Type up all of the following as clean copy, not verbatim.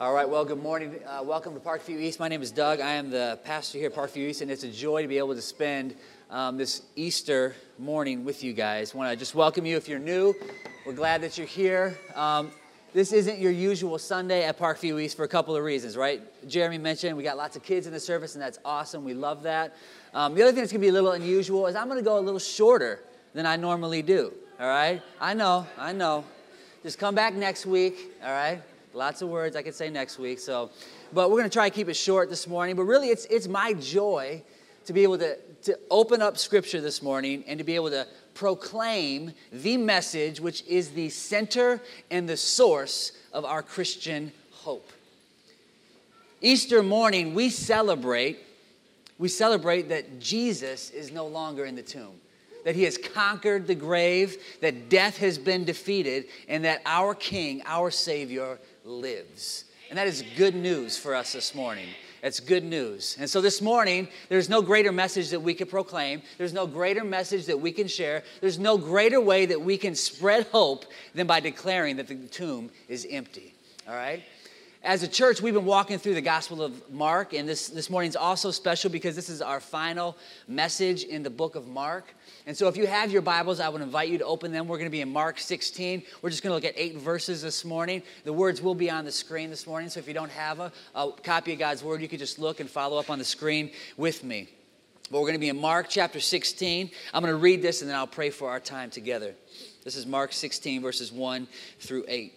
All right, well, good morning. Welcome to Parkview East. My name is Doug. I am the pastor here at Parkview East, and it's a joy to be able to spend this Easter morning with you guys. I want to just welcome you. If you're new, we're glad that you're here. This isn't your usual Sunday at Parkview East for a couple of reasons, right? Jeremy mentioned we got lots of kids in the service, and that's awesome. We love that. The other thing that's going to be a little unusual is I'm going to go a little shorter than I normally do, all right? I know. Just come back next week, all right? Lots of words I could say next week, but we're going to try to keep it short this morning. But really, it's my joy to be able to open up Scripture this morning and to be able to proclaim the message, which is the center and the source of our Christian hope. Easter morning, we celebrate that Jesus is no longer in the tomb, that he has conquered the grave, that death has been defeated, and that our King, our Savior, lives. And that is good news for us this morning. That's good news. And so this morning, there's no greater message that we can proclaim. There's no greater message that we can share. There's no greater way that we can spread hope than by declaring that the tomb is empty. All right? As a church, we've been walking through the Gospel of Mark, and this morning's also special because this is our final message in the book of Mark. And so if you have your Bibles, I would invite you to open them. We're going to be in Mark 16. We're just going to look at 8 verses this morning. The words will be on the screen this morning, so if you don't have a copy of God's Word, you can just look and follow up on the screen with me. But we're going to be in Mark chapter 16. I'm going to read this, and then I'll pray for our time together. This is Mark 16, verses 1 through 8.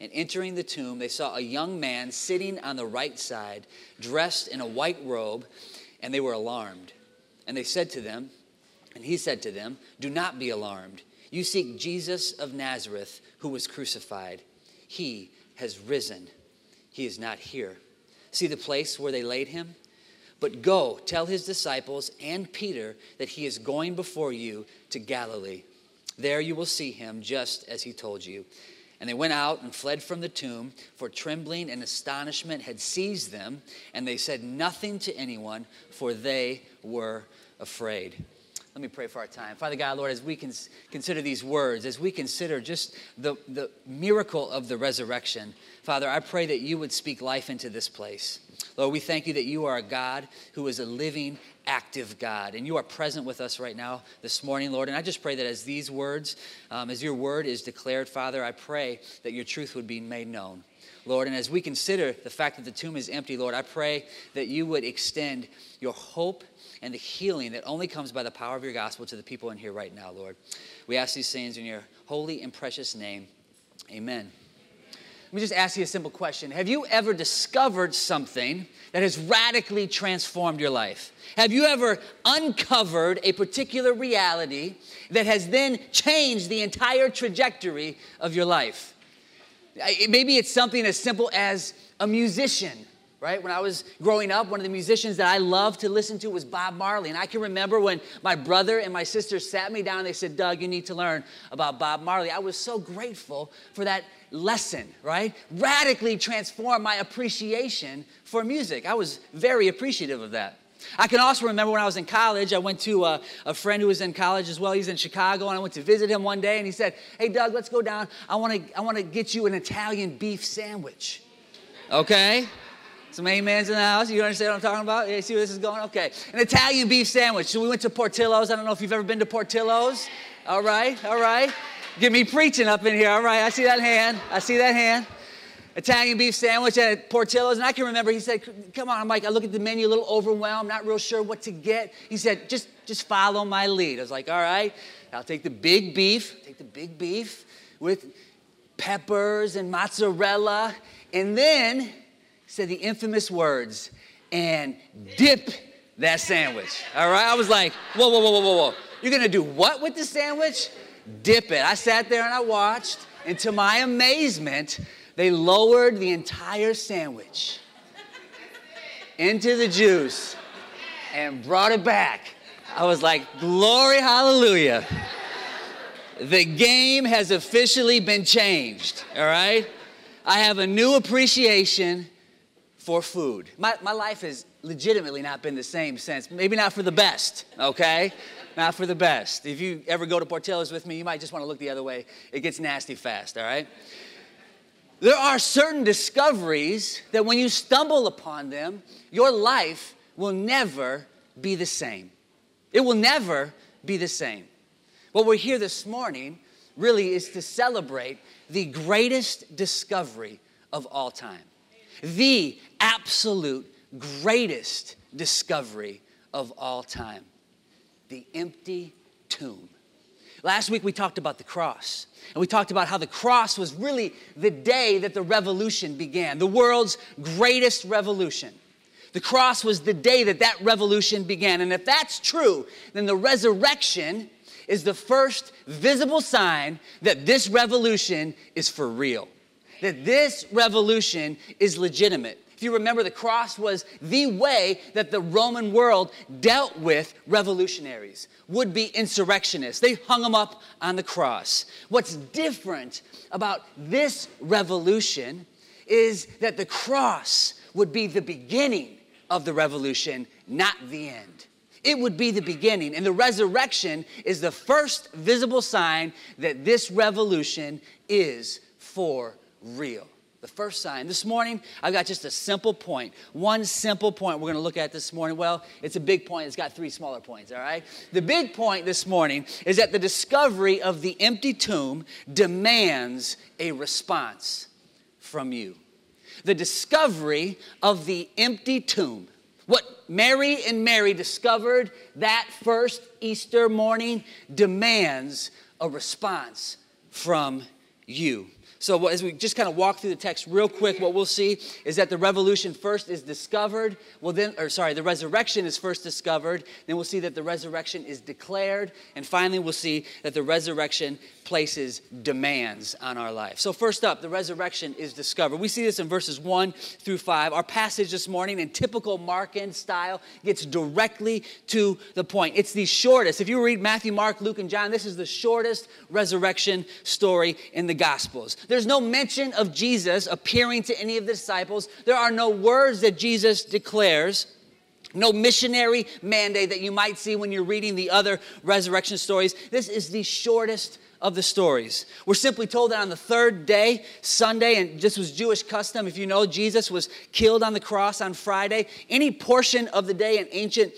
And entering the tomb, they saw a young man sitting on the right side, dressed in a white robe, and they were alarmed. And he said to them, "Do not be alarmed. You seek Jesus of Nazareth, who was crucified. He has risen. He is not here. See the place where they laid him? But go, tell his disciples and Peter that he is going before you to Galilee. There you will see him, just as he told you." And they went out and fled from the tomb, for trembling and astonishment had seized them, and they said nothing to anyone, for they were afraid. Let me pray for our time. Father God, Lord, as we consider these words, as we consider just the miracle of the resurrection, Father, I pray that you would speak life into this place. Lord, we thank you that you are a God who is a living, active God, and you are present with us right now this morning, Lord. And I just pray that as these words, as your word is declared, Father, I pray that your truth would be made known, Lord. And as we consider the fact that the tomb is empty, Lord, I pray that you would extend your hope and the healing that only comes by the power of your gospel to the people in here right now, Lord. We ask these things in your holy and precious name. Amen. Let me just ask you a simple question. Have you ever discovered something that has radically transformed your life? Have you ever uncovered a particular reality that has then changed the entire trajectory of your life? Maybe it's something as simple as a musician. Right? When I was growing up, one of the musicians that I loved to listen to was Bob Marley. And I can remember when my brother and my sister sat me down and they said, "Doug, you need to learn about Bob Marley." I was so grateful for that lesson, right? Radically transformed my appreciation for music. I was very appreciative of that. I can also remember when I was in college, I went to a friend who was in college as well. He's in Chicago, and I went to visit him one day, and he said, "Hey, Doug, let's go down. I want to get you an Italian beef sandwich." Okay? Some amens in the house. You understand what I'm talking about? You see where this is going? Okay. An Italian beef sandwich. So we went to Portillo's. I don't know if you've ever been to Portillo's. All right. Get me preaching up in here. All right. I see that hand. Italian beef sandwich at Portillo's. And I can remember he said, "Come on." I'm like, I look at the menu, a little overwhelmed, not real sure what to get. He said, just follow my lead. I was like, all right. I'll take the big beef. Take the big beef with peppers and mozzarella. And then said the infamous words, "and dip that sandwich." All right? I was like, whoa. You're going to do what with the sandwich? Dip it. I sat there and I watched, and to my amazement, they lowered the entire sandwich into the juice. and brought it back. I was like, glory, hallelujah. The game has officially been changed, all right? I have a new appreciation for food. My life has legitimately not been the same since. Maybe not for the best, okay? Not for the best. If you ever go to Portillo's with me, you might just want to look the other way. It gets nasty fast, all right? There are certain discoveries that when you stumble upon them, your life will never be the same. It will never be the same. What we're here this morning really is to celebrate the greatest discovery of all time. The absolute greatest discovery of all time. The empty tomb. Last week we talked about the cross, and we talked about how the cross was really the day that the revolution began, the world's greatest revolution. The cross was the day that that revolution began, and if that's true, then the resurrection is the first visible sign that this revolution is for real, that this revolution is legitimate. If you remember, the cross was the way that the Roman world dealt with revolutionaries, would-be insurrectionists. They hung them up on the cross. What's different about this revolution is that the cross would be the beginning of the revolution, not the end. It would be the beginning, and the resurrection is the first visible sign that this revolution is for real. The first sign. This morning, I've got just a simple point. One simple point we're going to look at this morning. Well, it's a big point. It's got three smaller points, all right? The big point this morning is that the discovery of the empty tomb demands a response from you. The discovery of the empty tomb. What Mary and Mary discovered that first Easter morning demands a response from you. So as we just kind of walk through the text real quick, what we'll see is that the resurrection is first discovered. Then we'll see that the resurrection is declared. And finally, we'll see that the resurrection places demands on our life. So first up, the resurrection is discovered. We see this in verses 1-5. Our passage this morning, in typical Markan style, gets directly to the point. It's the shortest. If you read Matthew, Mark, Luke, and John, this is the shortest resurrection story in the Gospels. There's no mention of Jesus appearing to any of the disciples. There are no words that Jesus declares. No missionary mandate that you might see when you're reading the other resurrection stories. This is the shortest of the stories. We're simply told that on the third day, Sunday, and this was Jewish custom. If you know, Jesus was killed on the cross on Friday. Any portion of the day in ancient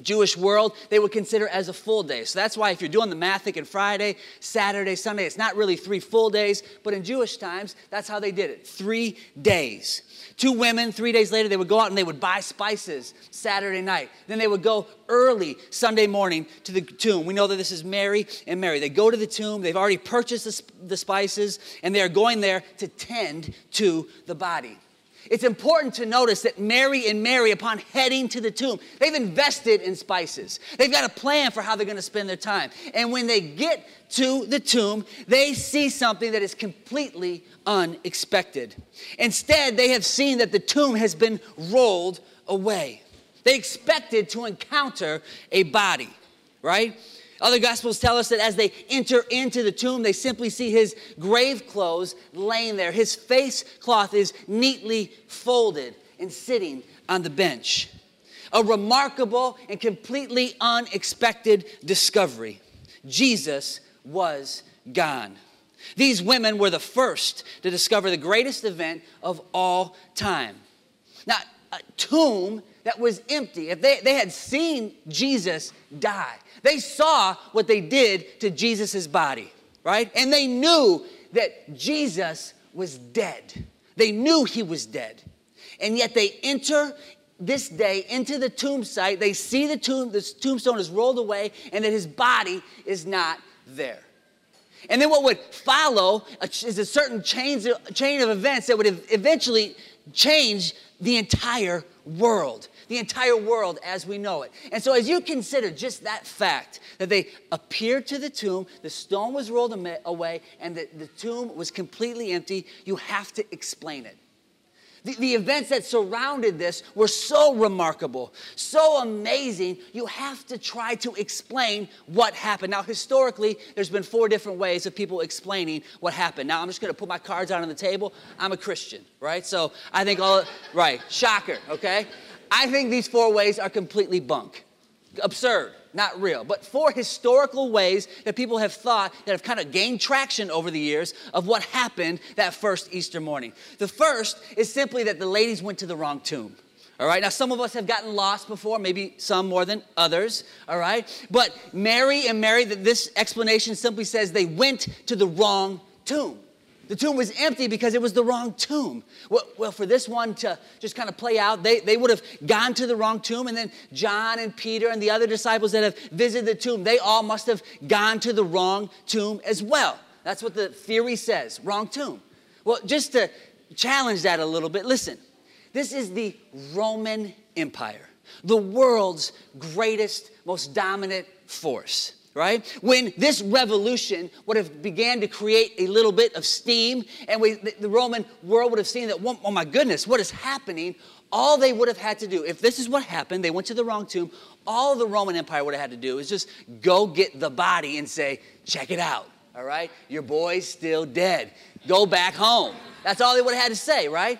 Jewish world, they would consider as a full day. So that's why if you're doing the math, thinking Friday, Saturday, Sunday, it's not really 3 full days, but in Jewish times, that's how they did it, 3 days. 2 women, 3 days later, they would go out and they would buy spices Saturday night. Then they would go early Sunday morning to the tomb. We know that this is Mary and Mary. They go to the tomb. They've already purchased the spices, and they are going there to tend to the body. It's important to notice that Mary and Mary, upon heading to the tomb, they've invested in spices. They've got a plan for how they're going to spend their time. And when they get to the tomb, they see something that is completely unexpected. Instead, they have seen that the tomb has been rolled away. They expected to encounter a body, right? Other Gospels tell us that as they enter into the tomb, they simply see his grave clothes laying there. His face cloth is neatly folded and sitting on the bench. A remarkable and completely unexpected discovery. Jesus was gone. These women were the first to discover the greatest event of all time. Now, a tomb that was empty. If they had seen Jesus die. They saw what they did to Jesus' body, right? And they knew that Jesus was dead. They knew he was dead. And yet they enter this day into the tomb site. They see the tombstone is rolled away and that his body is not there. And then what would follow is a certain chain of events that would eventually change the entire world. The entire world as we know it. And so as you consider just that fact, that they appeared to the tomb, the stone was rolled away, and the tomb was completely empty, you have to explain it. The events that surrounded this were so remarkable, so amazing, you have to try to explain what happened. Now, historically, there's been four different ways of people explaining what happened. Now, I'm just going to put my cards out on the table. I'm a Christian, right? So I think all, right, shocker, okay? I think these four ways are completely bunk, absurd, not real. But four historical ways that people have thought that have kind of gained traction over the years of what happened that first Easter morning. The first is simply that the ladies went to the wrong tomb. All right, now some of us have gotten lost before, maybe some more than others, all right? But Mary, this explanation simply says they went to the wrong tomb. The tomb was empty because it was the wrong tomb. Well, for this one to just kind of play out, they would have gone to the wrong tomb, and then John and Peter and the other disciples that have visited the tomb, they all must have gone to the wrong tomb as well. That's what the theory says, wrong tomb. Well, just to challenge that a little bit, listen, this is the Roman Empire, the world's greatest, most dominant force. Right? When this revolution would have began to create a little bit of steam, and the Roman world would have seen that, oh my goodness, what is happening? All they would have had to do, if this is what happened, they went to the wrong tomb, all the Roman Empire would have had to do is just go get the body and say, check it out, all right? Your boy's still dead. Go back home. That's all they would have had to say, right?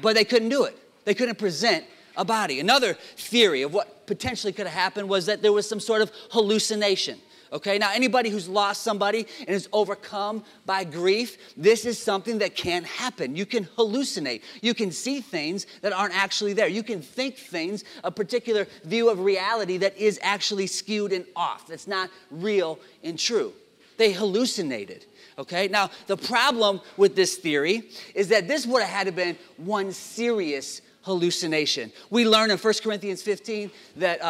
But they couldn't do it. They couldn't present a body. Another theory of what potentially could have happened was that there was some sort of hallucination. Okay, now anybody who's lost somebody and is overcome by grief, this is something that can happen. You can hallucinate. You can see things that aren't actually there. You can think things, a particular view of reality that is actually skewed and off, that's not real and true. They hallucinated, okay? Now, the problem with this theory is that this would have had to been one serious hallucination. We learn in 1 Corinthians 15 that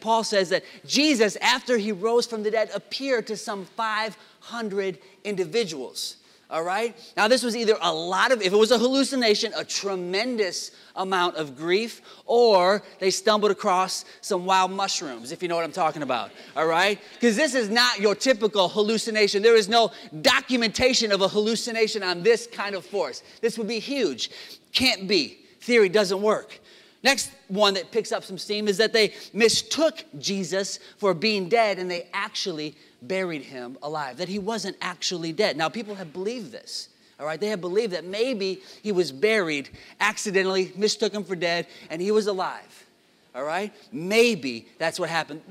Paul says that Jesus, after he rose from the dead, appeared to some 500 individuals. All right? Now, this was either if it was a hallucination, a tremendous amount of grief, or they stumbled across some wild mushrooms, if you know what I'm talking about. All right? Because this is not your typical hallucination. There is no documentation of a hallucination on this kind of force. This would be huge. Can't be. Theory doesn't work. Next one that picks up some steam is that they mistook Jesus for being dead, and they actually buried him alive, that he wasn't actually dead. Now, people have believed this, all right? They have believed that maybe he was buried accidentally, mistook him for dead, and he was alive, all right? Maybe that's what happened.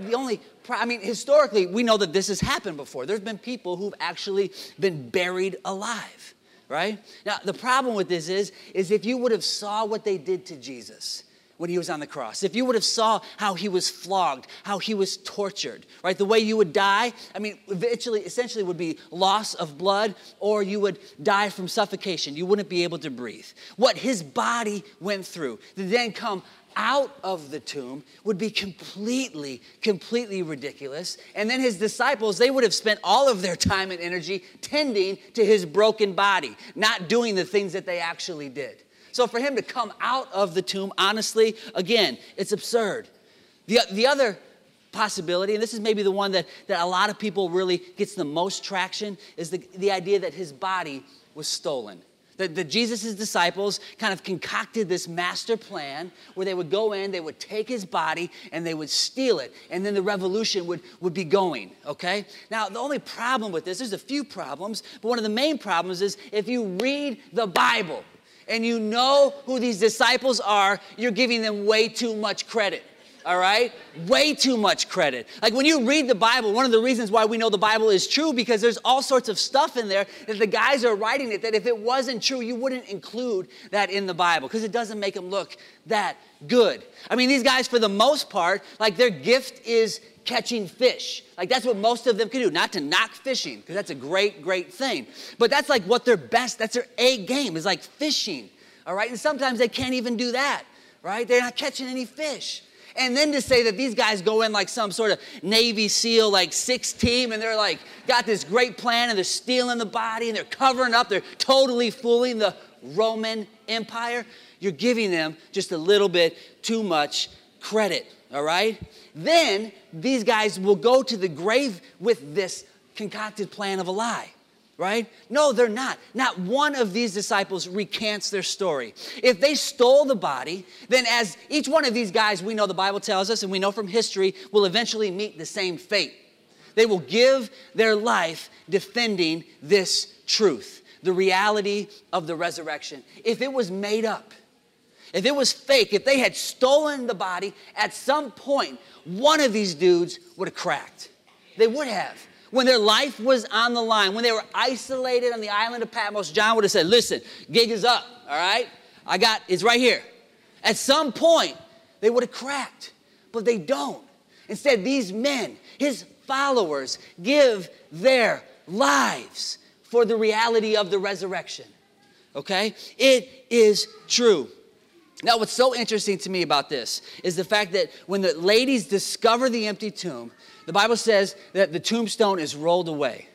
Historically, we know that this has happened before. There's been people who've actually been buried alive. Right? Now, the problem with this is if you would have saw what they did to Jesus when he was on the cross, if you would have saw how he was flogged, how he was tortured, right? The way you would die, essentially would be loss of blood, or you would die from suffocation. You wouldn't be able to breathe. What his body went through, to then come out of the tomb would be completely, completely ridiculous. And then his disciples, they would have spent all of their time and energy tending to his broken body, not doing the things that they actually did. So for him to come out of the tomb, honestly, again, it's absurd. The other possibility, and this is maybe the one that a lot of people really gets the most traction, is the idea that his body was stolen. That Jesus' disciples kind of concocted this master plan where they would go in, they would take his body, and they would steal it. And then the revolution would be going, okay? Now, the only problem with this, there's a few problems, but one of the main problems is if you read the Bible and you know who these disciples are, you're giving them way too much credit. All right? Way too much credit. Like when you read the Bible, one of the reasons why we know the Bible is true because there's all sorts of stuff in there that the guys are writing it that if it wasn't true, you wouldn't include that in the Bible because it doesn't make them look that good. These guys, for the most part, like their gift is catching fish. Like that's what most of them can do. Not to knock fishing because that's a great, great thing. But that's like what their best, that's their A game is like fishing. All right? And sometimes they can't even do that. Right? They're not catching any fish. And then to say that these guys go in like some sort of Navy SEAL, like six team, and they're like got this great plan, and they're stealing the body, and they're covering up, they're totally fooling the Roman Empire. You're giving them just a little bit too much credit, all right? Then these guys will go to the grave with this concocted plan of a lie. right? No, they're not. Not one of these disciples recants their story. If they stole the body, then as each one of these guys, we know the Bible tells us and we know from history, will eventually meet the same fate. They will give their life defending this truth, the reality of the resurrection. If it was made up, if it was fake, if they had stolen the body, at some point, one of these dudes would have cracked. They would have. When their life was on the line, when they were isolated on the island of Patmos, John would have said, listen, gig is up, all right? It's right here. At some point, they would have cracked, but they don't. Instead, these men, his followers, give their lives for the reality of the resurrection, okay? It is true. Now, what's so interesting to me about this is the fact that when the ladies discover the empty tomb, the Bible says that the tombstone is rolled away.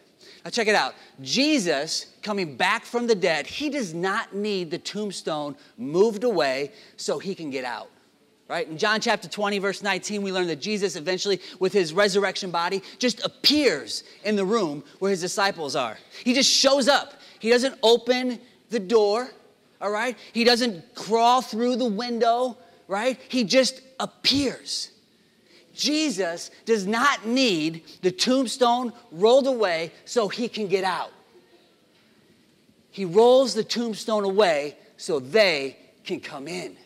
Now, check it out. Jesus, coming back from the dead, he does not need the tombstone moved away so he can get out, right? In John chapter 20, verse 19, we learn that Jesus eventually, with his resurrection body, just appears in the room where his disciples are. He just shows up. He doesn't open the door, all right? He doesn't crawl through the window, right? He just appears. Jesus does not need the tombstone rolled away so he can get out. He rolls the tombstone away so they can come in.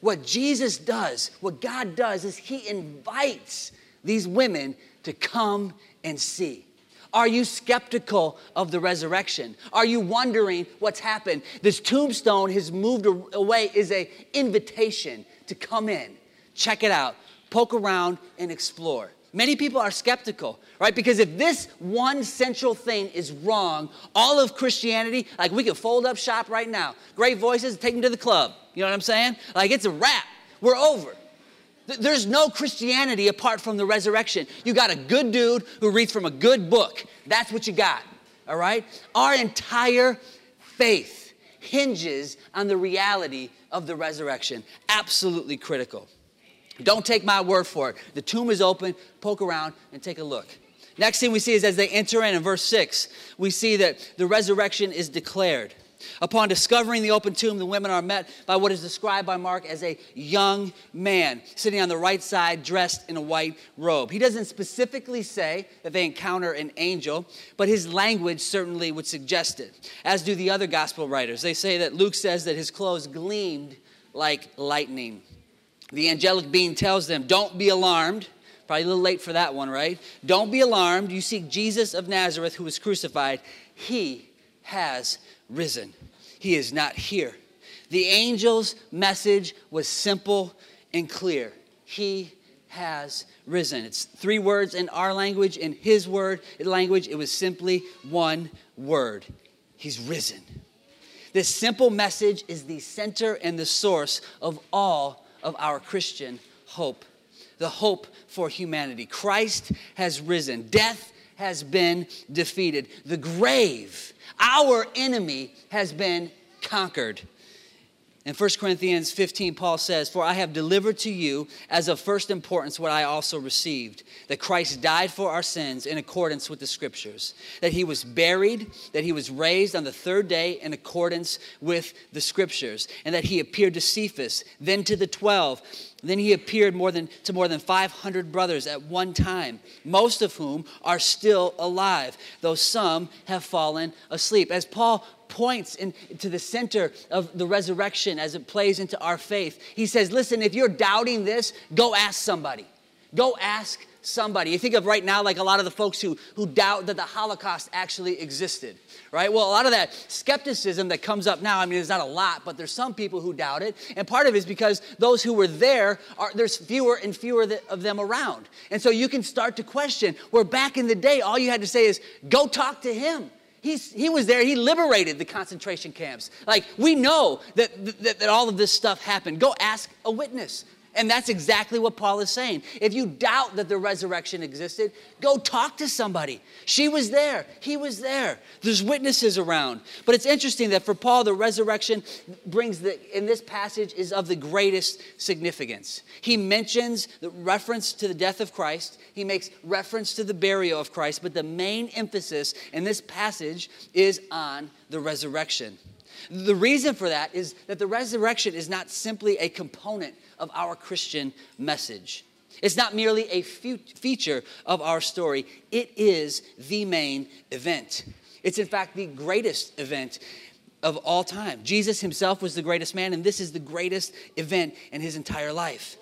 What Jesus does, what God does, is he invites these women to come and see. Are you skeptical of the resurrection? Are you wondering what's happened? This tombstone has moved away is an invitation to come in. Check it out. Poke around and explore. Many people are skeptical, right? Because if this one central thing is wrong, all of Christianity, like we could fold up shop right now. Great voices, take them to the club. You know what I'm saying? Like it's a wrap. We're over. There's no Christianity apart from the resurrection. You got a good dude who reads from a good book. That's what you got, all right? Our entire faith hinges on the reality of the resurrection. Absolutely critical. Don't take my word for it. The tomb is open. Poke around and take a look. Next thing we see is as they enter in verse 6, we see that the resurrection is declared. Upon discovering the open tomb, the women are met by what is described by Mark as a young man sitting on the right side dressed in a white robe. He doesn't specifically say that they encounter an angel, but his language certainly would suggest it, as do the other gospel writers. They say that Luke says that his clothes gleamed like lightning. The angelic being tells them, don't be alarmed. Probably a little late for that one, right? Don't be alarmed. You seek Jesus of Nazareth who was crucified. He has risen. He is not here. The angel's message was simple and clear. He has risen. It's three words in our language. In his language, it was simply one word. He's risen. This simple message is the center and the source of all of our Christian hope, the hope for humanity. Christ has risen. Death has been defeated. The grave, our enemy, has been conquered. In 1 Corinthians 15, Paul says, "For I have delivered to you as of first importance what I also received, that Christ died for our sins in accordance with the Scriptures, that he was buried, that he was raised on the third day in accordance with the Scriptures, and that he appeared to Cephas, then to the 12. Then he appeared to more than 500 brothers at one time, most of whom are still alive, though some have fallen asleep." As Paul points to the center of the resurrection as it plays into our faith, he says, listen, if you're doubting this, go ask somebody. Go ask somebody. You think of right now like a lot of the folks who doubt that the Holocaust actually existed, right? Well, a lot of that skepticism that comes up now, I mean, there's not a lot, but there's some people who doubt it. And part of it is because those who were there, there's fewer and fewer of them around. And so you can start to question, where back in the day, all you had to say is, go talk to him. He was there. He liberated the concentration camps. Like, we know that all of this stuff happened. Go ask a witness. And that's exactly what Paul is saying. If you doubt that the resurrection existed, go talk to somebody. She was there. He was there. There's witnesses around. But it's interesting that for Paul, the resurrection brings the, in this passage, is of the greatest significance. He mentions the reference to the death of Christ. He makes reference to the burial of Christ. But the main emphasis in this passage is on the resurrection. The reason for that is that the resurrection is not simply a component of our Christian message. It's not merely a feature of our story. It is the main event. It's in fact the greatest event of all time. Jesus himself was the greatest man, and this is the greatest event in his entire life.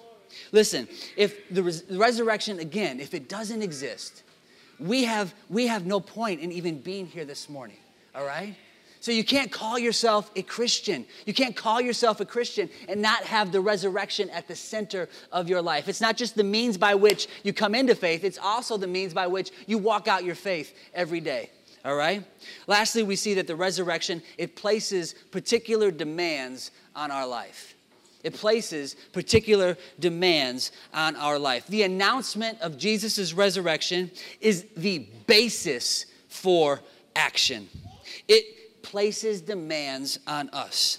Listen, if the resurrection, again, if it doesn't exist, we have no point in even being here this morning, all right? So you can't call yourself a Christian. You can't call yourself a Christian and not have the resurrection at the center of your life. It's not just the means by which you come into faith. It's also the means by which you walk out your faith every day. All right? Lastly, we see that the resurrection, it places particular demands on our life. It places particular demands on our life. The announcement of Jesus' resurrection is the basis for action. It places demands on us.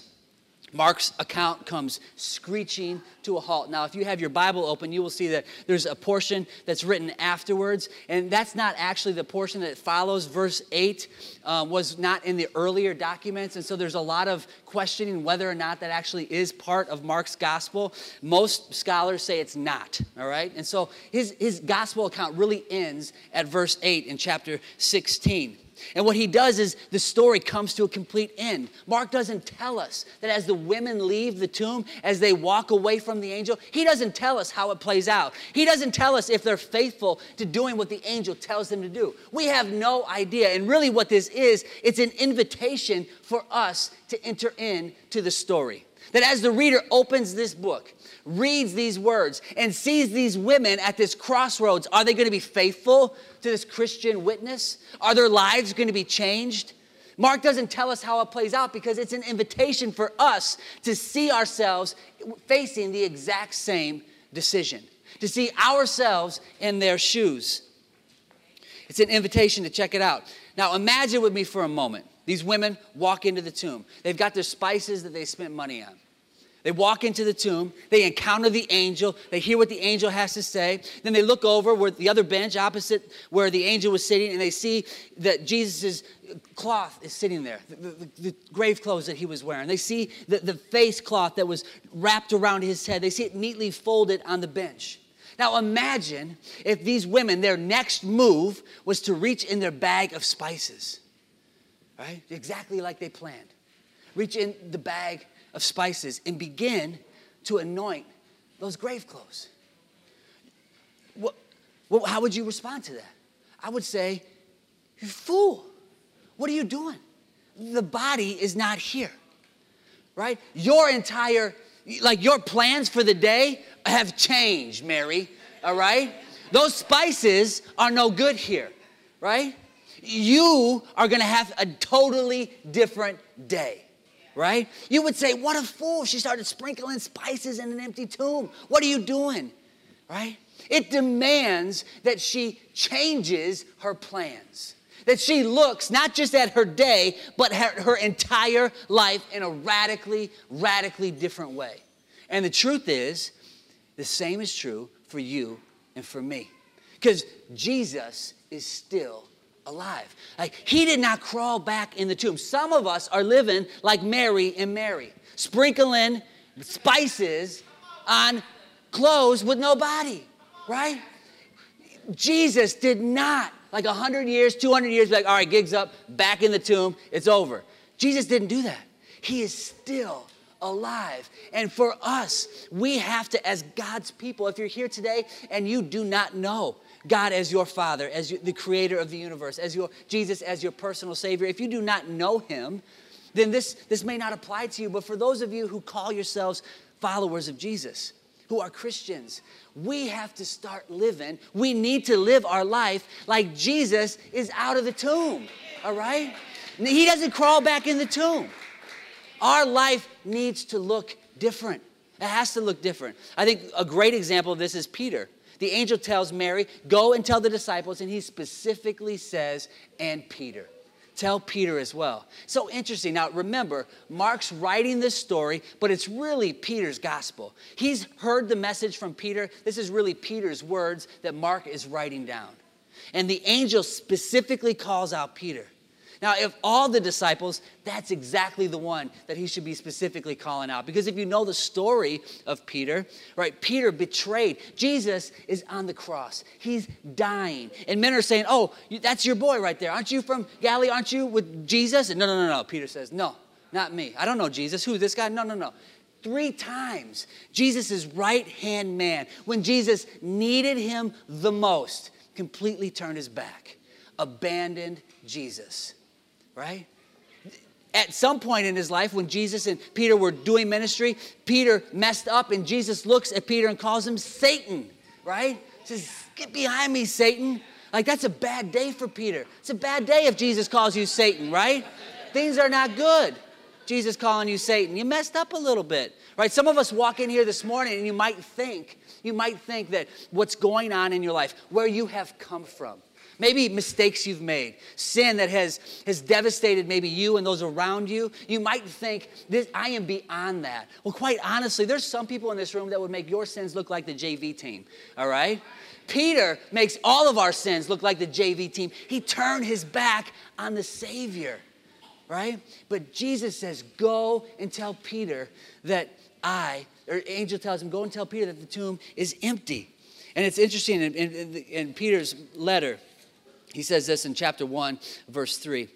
Mark's account comes screeching to a halt. Now, if you have your Bible open, you will see that there's a portion that's written afterwards, and that's not actually the portion that follows. Verse 8 was not in the earlier documents, and so there's a lot of questioning whether or not that actually is part of Mark's gospel. Most scholars say it's not, all right? And so his gospel account really ends at verse 8 in chapter 16. And what he does is the story comes to a complete end. Mark doesn't tell us that as the women leave the tomb, as they walk away from the angel, he doesn't tell us how it plays out. He doesn't tell us if they're faithful to doing what the angel tells them to do. We have no idea. And really what this is, it's an invitation for us to enter into the story. That as the reader opens this book, reads these words, and sees these women at this crossroads, are they going to be faithful to this Christian witness? Are their lives going to be changed? Mark doesn't tell us how it plays out because it's an invitation for us to see ourselves facing the exact same decision, to see ourselves in their shoes. It's an invitation to check it out. Now imagine with me for a moment. These women walk into the tomb. They've got their spices that they spent money on. They walk into the tomb. They encounter the angel. They hear what the angel has to say. Then they look over where the other bench opposite where the angel was sitting, and they see that Jesus' cloth is sitting there, the grave clothes that he was wearing. They see the face cloth that was wrapped around his head. They see it neatly folded on the bench. Now imagine if these women, their next move was to reach in their bag of spices, right? Exactly like they planned. Reach in the bag of spices and begin to anoint those grave clothes. How would you respond to that? I would say, you fool. What are you doing? The body is not here, right? Your plans for the day have changed, Mary, all right? Those spices are no good here, right? You are going to have a totally different day. Right? You would say, what a fool. She started sprinkling spices in an empty tomb. What are you doing? Right? It demands that she changes her plans, that she looks not just at her day, but at her entire life in a radically, radically different way. And the truth is, the same is true for you and for me, because Jesus is still alive. Like, he did not crawl back in the tomb. Some of us are living like Mary and Mary, sprinkling spices on clothes with no body, right? Jesus did not, like 100 years, 200 years, be like, all right, gig's up, back in the tomb, it's over. Jesus didn't do that. He is still alive. And for us, we have to, as God's people, if you're here today and you do not know God as your Father, as the creator of the universe, as your Jesus as your personal Savior, if you do not know him, then this may not apply to you. But for those of you who call yourselves followers of Jesus, who are Christians, we have to start living. We need to live our life like Jesus is out of the tomb, all right? He doesn't crawl back in the tomb. Our life needs to look different. It has to look different. I think a great example of this is Peter. The angel tells Mary, go and tell the disciples, and he specifically says, and Peter. Tell Peter as well. So interesting. Now remember, Mark's writing this story, but it's really Peter's gospel. He's heard the message from Peter. This is really Peter's words that Mark is writing down. And the angel specifically calls out Peter. Now, if all the disciples, that's exactly the one that he should be specifically calling out. Because if you know the story of Peter, right, Peter betrayed. Jesus is on the cross. He's dying. And men are saying, oh, that's your boy right there. Aren't you from Galilee? Aren't you with Jesus? And no. Peter says, no, not me. I don't know Jesus. Who, this guy? No. 3 times, Jesus' right-hand man, when Jesus needed him the most, completely turned his back, abandoned Jesus. Right? At some point in his life when Jesus and Peter were doing ministry, Peter messed up and Jesus looks at Peter and calls him Satan, right? He says, get behind me, Satan. Like, that's a bad day for Peter. It's a bad day if Jesus calls you Satan, right? Things are not good. Jesus calling you Satan. You messed up a little bit, right? Some of us walk in here this morning and you might think that what's going on in your life, where you have come from, maybe mistakes you've made, sin that has devastated maybe you and those around you. You might think, I am beyond that. Well, quite honestly, there's some people in this room that would make your sins look like the JV team, all right? Peter makes all of our sins look like the JV team. He turned his back on the Savior, right? But Jesus says, go and tell Peter that angel tells him, go and tell Peter that the tomb is empty. And it's interesting in Peter's letter, he says this in chapter 1, verse 3.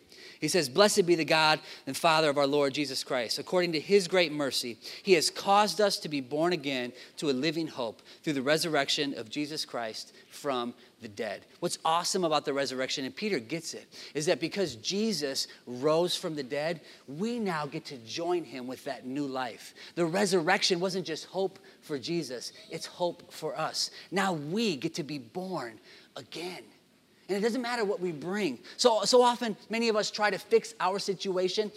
He says, blessed be the God and Father of our Lord Jesus Christ. According to his great mercy, he has caused us to be born again to a living hope through the resurrection of Jesus Christ from the dead. What's awesome about the resurrection, and Peter gets it, is that because Jesus rose from the dead, we now get to join him with that new life. The resurrection wasn't just hope for Jesus, it's hope for us. Now we get to be born again. And it doesn't matter what we bring. So often, many of us try to fix our situation,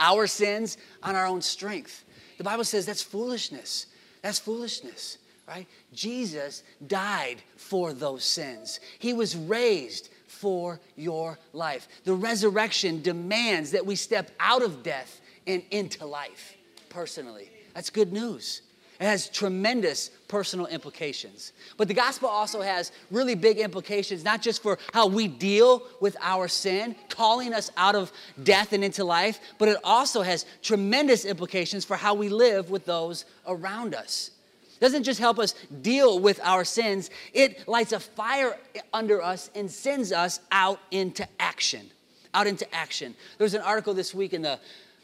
our sins, on our own strength. The Bible says that's foolishness. That's foolishness, right? Jesus died for those sins. He was raised for your life. The resurrection demands that we step out of death and into life personally. That's good news. It has tremendous personal implications. But the gospel also has really big implications, not just for how we deal with our sin, calling us out of death and into life, but it also has tremendous implications for how we live with those around us. It doesn't just help us deal with our sins. It lights a fire under us and sends us out into action. Out into action. There was an article this week in the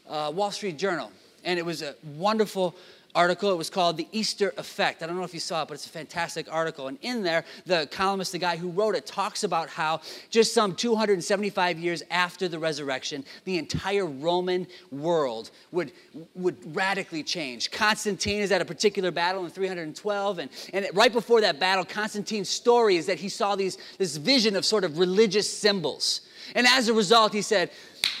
Wall Street Journal, and it was a wonderful article. It was called The Easter Effect. I don't know if you saw it, but it's a fantastic article. And in there, the columnist, the guy who wrote it, talks about how just some 275 years after the resurrection, the entire Roman world would radically change. Constantine is at a particular battle in 312, and right before that battle, Constantine's story is that he saw this vision of sort of religious symbols. And as a result, he said,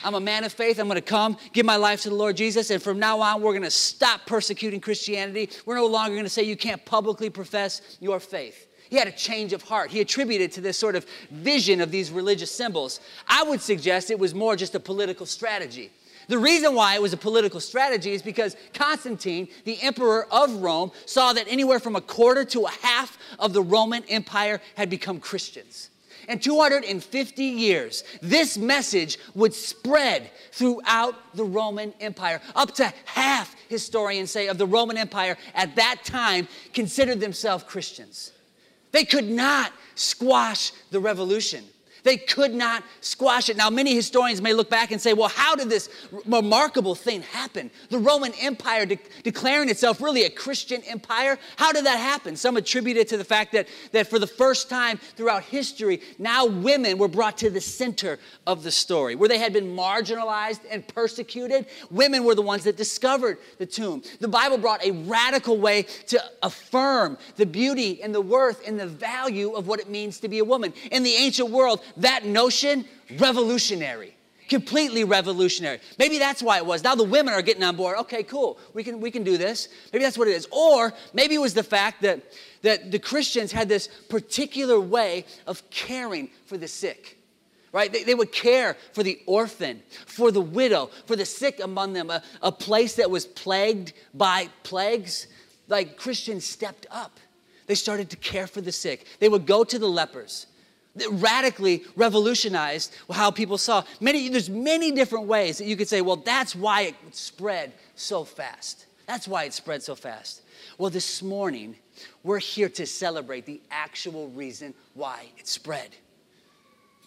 I'm a man of faith. I'm going to come, give my life to the Lord Jesus. And from now on, we're going to stop persecuting Christianity. We're no longer going to say you can't publicly profess your faith. He had a change of heart. He attributed to this sort of vision of these religious symbols. I would suggest it was more just a political strategy. The reason why it was a political strategy is because Constantine, the emperor of Rome, saw that anywhere from 25% to 50% of the Roman Empire had become Christians. In 250 years, this message would spread throughout the Roman Empire. Up to half, historians say, of the Roman Empire at that time considered themselves Christians. They could not squash the revolution. They could not squash it. Now, many historians may look back and say, well, how did this remarkable thing happen? The Roman Empire declaring itself really a Christian empire? How did that happen? Some attribute it to the fact that for the first time throughout history, now women were brought to the center of the story. Where they had been marginalized and persecuted, women were the ones that discovered the tomb. The Bible brought a radical way to affirm the beauty and the worth and the value of what it means to be a woman. In the ancient world, that notion, revolutionary. completely revolutionary. Maybe that's why it was. Now the women are getting on board. Okay, cool. We can do this. Maybe that's what it is. Or maybe it was the fact that the Christians had this particular way of caring for the sick. Right? They would care for the orphan, for the widow, for the sick among them, a place that was plagued by plagues. Like Christians stepped up. They started to care for the sick. They would go to the lepers. It radically revolutionized how people saw. There's many different ways that you could say, well, that's why it spread so fast. That's why it spread so fast. Well, this morning, we're here to celebrate the actual reason why it spread.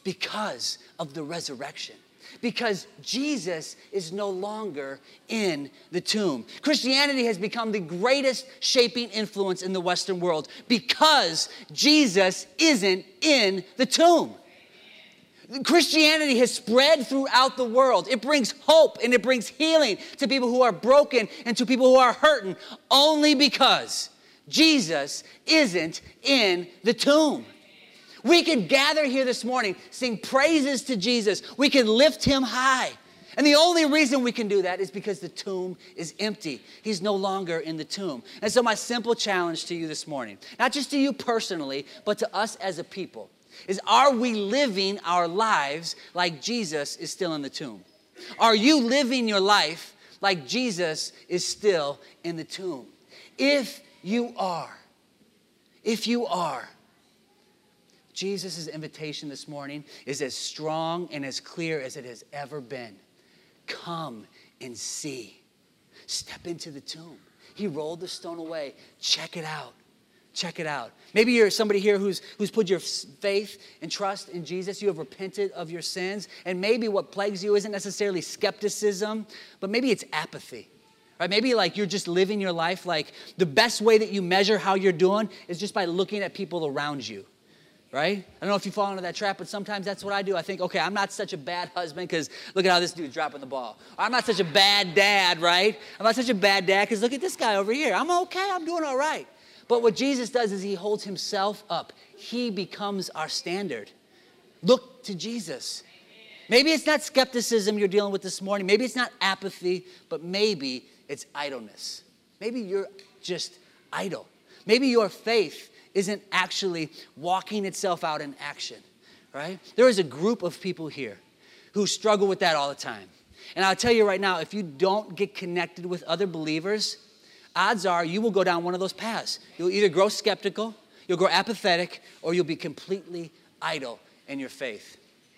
Because of the resurrection. Because Jesus is no longer in the tomb. Christianity has become the greatest shaping influence in the Western world because Jesus isn't in the tomb. Christianity has spread throughout the world. It brings hope and it brings healing to people who are broken and to people who are hurting only because Jesus isn't in the tomb. We can gather here this morning, sing praises to Jesus. We can lift him high. And the only reason we can do that is because the tomb is empty. He's no longer in the tomb. And so my simple challenge to you this morning, not just to you personally, but to us as a people, is are we living our lives like Jesus is still in the tomb? Are you living your life like Jesus is still in the tomb? If you are, Jesus' invitation this morning is as strong and as clear as it has ever been. Come and see. Step into the tomb. He rolled the stone away. Check it out. Check it out. Maybe you're somebody here who's put your faith and trust in Jesus. You have repented of your sins. And maybe what plagues you isn't necessarily skepticism, but maybe it's apathy. Right? Maybe like you're just living your life like the best way that you measure how you're doing is just by looking at people around you. Right? I don't know if you fall into that trap, but sometimes that's what I do. I think, okay, I'm not such a bad husband because look at how this dude's dropping the ball. I'm not such a bad dad, right? I'm not such a bad dad because look at this guy over here. I'm okay. I'm doing all right. But what Jesus does is he holds himself up. He becomes our standard. Look to Jesus. Maybe it's not skepticism you're dealing with this morning. Maybe it's not apathy, but maybe it's idleness. Maybe you're just idle. Maybe your faith isn't actually walking itself out in action, right? There is a group of people here who struggle with that all the time. And I'll tell you right now, if you don't get connected with other believers, odds are you will go down one of those paths. You'll either grow skeptical, you'll grow apathetic, or you'll be completely idle in your faith.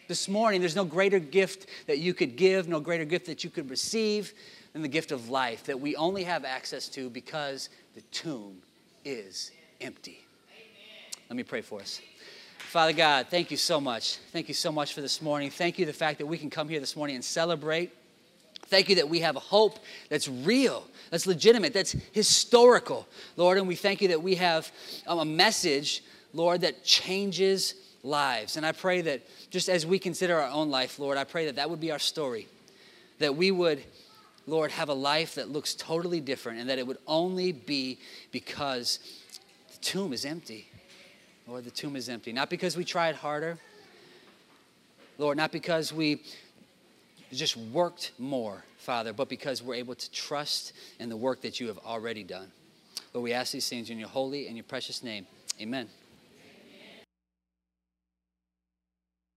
This morning, there's no greater gift that you could give, no greater gift that you could receive than the gift of life that we only have access to because the tomb is empty. Let me pray for us. Father God, thank you so much. Thank you so much for this morning. Thank you for the fact that we can come here this morning and celebrate. Thank you that we have a hope that's real, that's legitimate, that's historical, Lord. And we thank you that we have a message, Lord, that changes lives. And I pray that just as we consider our own life, Lord, I pray that that would be our story, that we would, Lord, have a life that looks totally different and that it would only be because the tomb is empty. Lord, the tomb is empty. Not because we tried harder. Lord, not because we just worked more, Father, but because we're able to trust in the work that you have already done. Lord, we ask these things in your holy and your precious name. Amen.